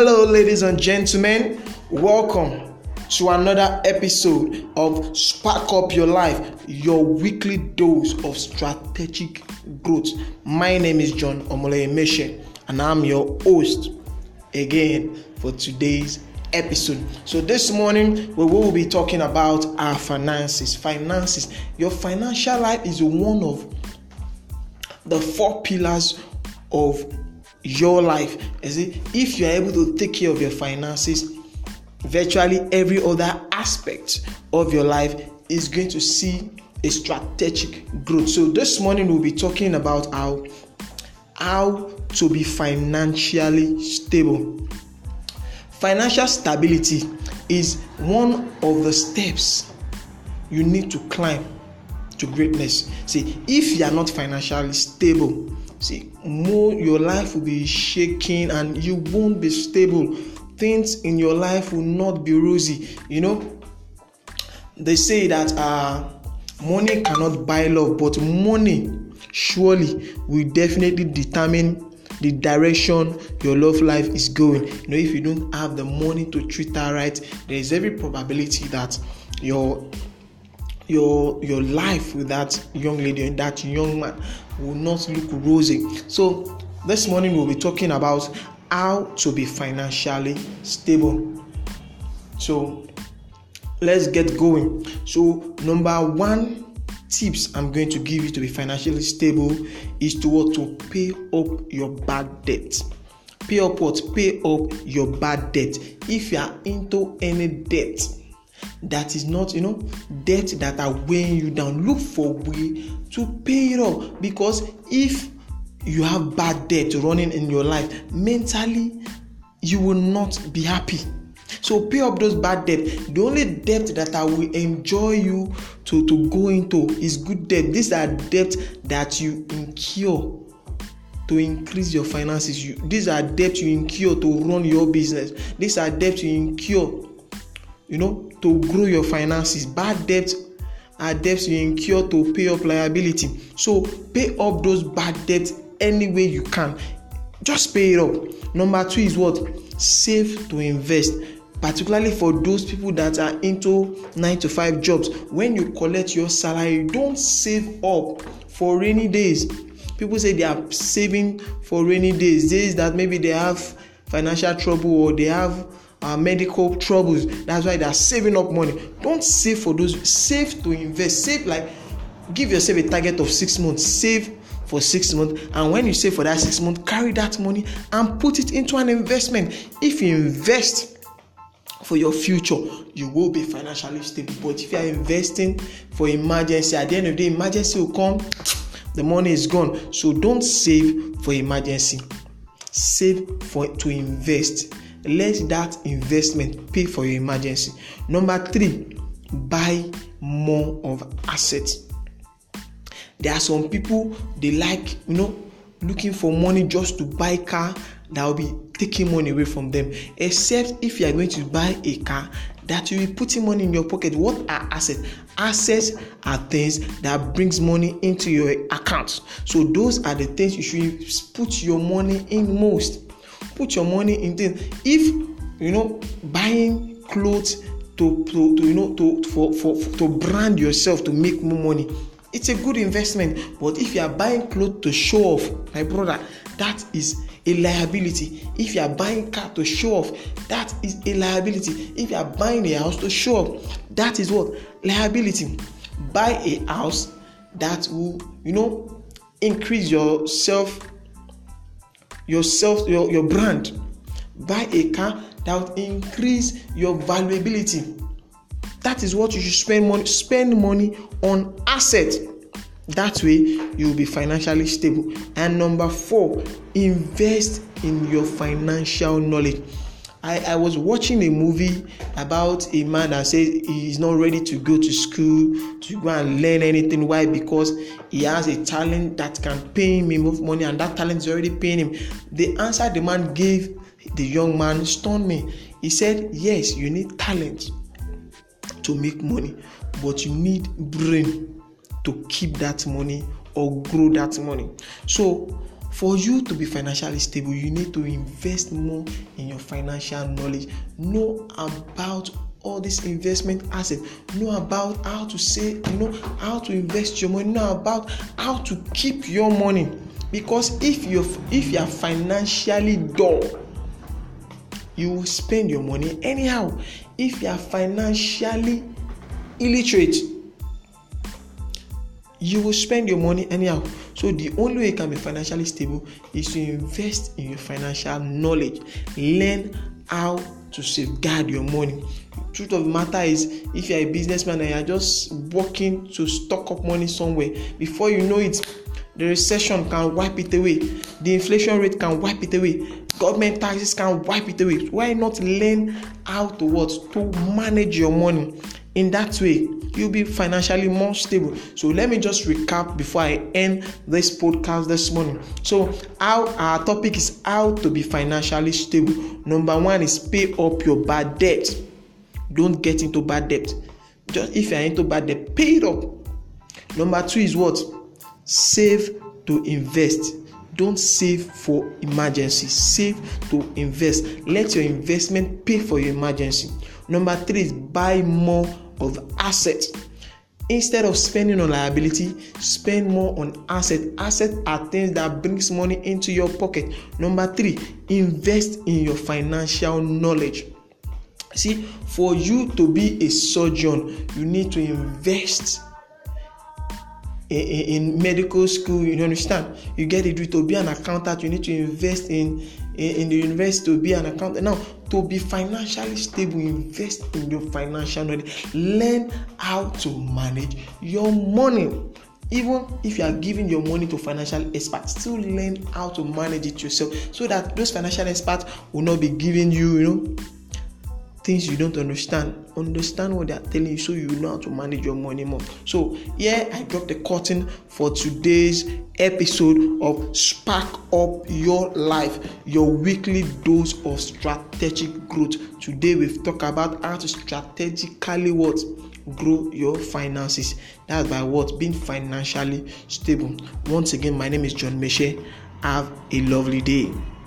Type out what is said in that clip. Hello, ladies and gentlemen. Welcome to another episode of Spark Up Your Life, your weekly dose of strategic growth. My name is John Omole-Meshe, and I'm your host again for today's episode. So this morning we will be talking about our finances. Your financial life is one of the four pillars of your life. You see, if you are able to take care of your finances, virtually every other aspect of your life is going to see a strategic growth. So this morning we'll be talking about how to be financially stable. Financial stability is one of the steps you need to climb to greatness. See, if you are not financially stable, more your life will be shaking and you won't be stable. Things in your life will not be rosy. You know, they say that money cannot buy love, but money surely will definitely determine the direction your love life is going. You know, if you don't have the money to treat her right, there is every probability that your life with that young lady and that young man will not look rosy. So this morning we'll be talking about how to be financially stable. So let's get going. So number one tips I'm going to give you to be financially stable is to pay up your bad debt. Pay up what? Pay up your bad debt. If you are into any debt that is not, debt that are weighing you down, look for a way to pay it off. Because if you have bad debt running in your life, mentally you will not be happy. So pay up those bad debts. The only debt that I will enjoy you to go into is good debt. These are debts that you incur to increase your finances. These are debts you incur to run your business. These are debts you incur, to grow your finances. Bad debts are debts you incur to pay up liability. So pay up those bad debts any way you can. Just pay it up. Number two is what? Save to invest. Particularly for those people that are into 9-to-5 jobs, when you collect your salary, don't save up for rainy days. People say they are saving for rainy days, days that maybe they have financial trouble or they have medical troubles. That's why they are saving up money. Don't save for those. Save to invest. Save, give yourself a target of 6 months. Save for 6 months, and when you save for that 6 months, carry that money and put it into an investment. If you invest for your future, you will be financially stable. But if you are investing for emergency, at the end of the day, emergency will come, the money is gone. So don't save for emergency. Save to invest. Let that investment pay for your emergency. Number three, buy more of assets. There are some people, they looking for money just to buy a car that will be taking money away from them. Except if you are going to buy a car that you will be putting money in your pocket. What are assets? Assets are things that brings money into your account. So those are the things you should put your money in most. Put your money in things. If buying clothes to brand yourself to make more money, it's a good investment. But if you are buying clothes to show off, my brother, that is a liability. If you are buying car to show off, that is a liability. If you are buying a house to show off, that is what? Liability. Buy a house that will, increase your brand. Buy a car that will increase your valuability. That is what you should spend money on assets. That way you'll be financially stable. And number four, invest in your financial knowledge. I was watching a movie about a man that says he's not ready to go to school to go and learn anything. Why? Because he has a talent that can pay him enough money, and that talent is already paying him. The answer the man gave the young man stunned me. He said, yes, you need talent to make money, but you need brain to keep that money or grow that money. So For you to be financially stable, you need to invest more in your financial knowledge. Know about all this investment asset. Know about how to save, know how to invest your money. Know about how to keep your money. Because if you are financially dull, you will spend your money anyhow. If you are financially illiterate, you will spend your money anyhow. So the only way you can be financially stable is to invest in your financial knowledge. Learn how to safeguard your money. The truth of the matter is, if you're a businessman and you're just working to stock up money somewhere, before you know it, the recession can wipe it away. The inflation rate can wipe it away. Government taxes can wipe it away. Why not learn how to manage your money? In that way, you'll be financially more stable. So let me just recap before I end this podcast this morning. So our topic is how to be financially stable. Number one is pay up your bad debt. Don't get into bad debt. Just if you're into bad debt, pay it up. Number two is what? Save to invest. Don't save for emergency. Save to invest. Let your investment pay for your emergency. Number three is buy more of assets. Instead of spending on liability, spend more on assets. Assets are things that brings money into your pocket. Number three, invest in your financial knowledge. See, for you to be a surgeon, you need to invest in medical school. You understand? You get it. To be an accountant, you need to invest in the university to be an accountant. Now, to be financially stable, invest in your financial knowledge. Learn how to manage your money. Even if you are giving your money to financial experts, still learn how to manage it yourself, so that those financial experts will not be giving you, things you don't understand. Understand what they are telling you, so you know how to manage your money more. So yeah, I dropped the curtain for today's episode of Spark Up Your Life, your weekly dose of strategic growth. Today we've talked about how to strategically grow your finances. That's by being financially stable. Once again, my name is John Meshe. Have a lovely day.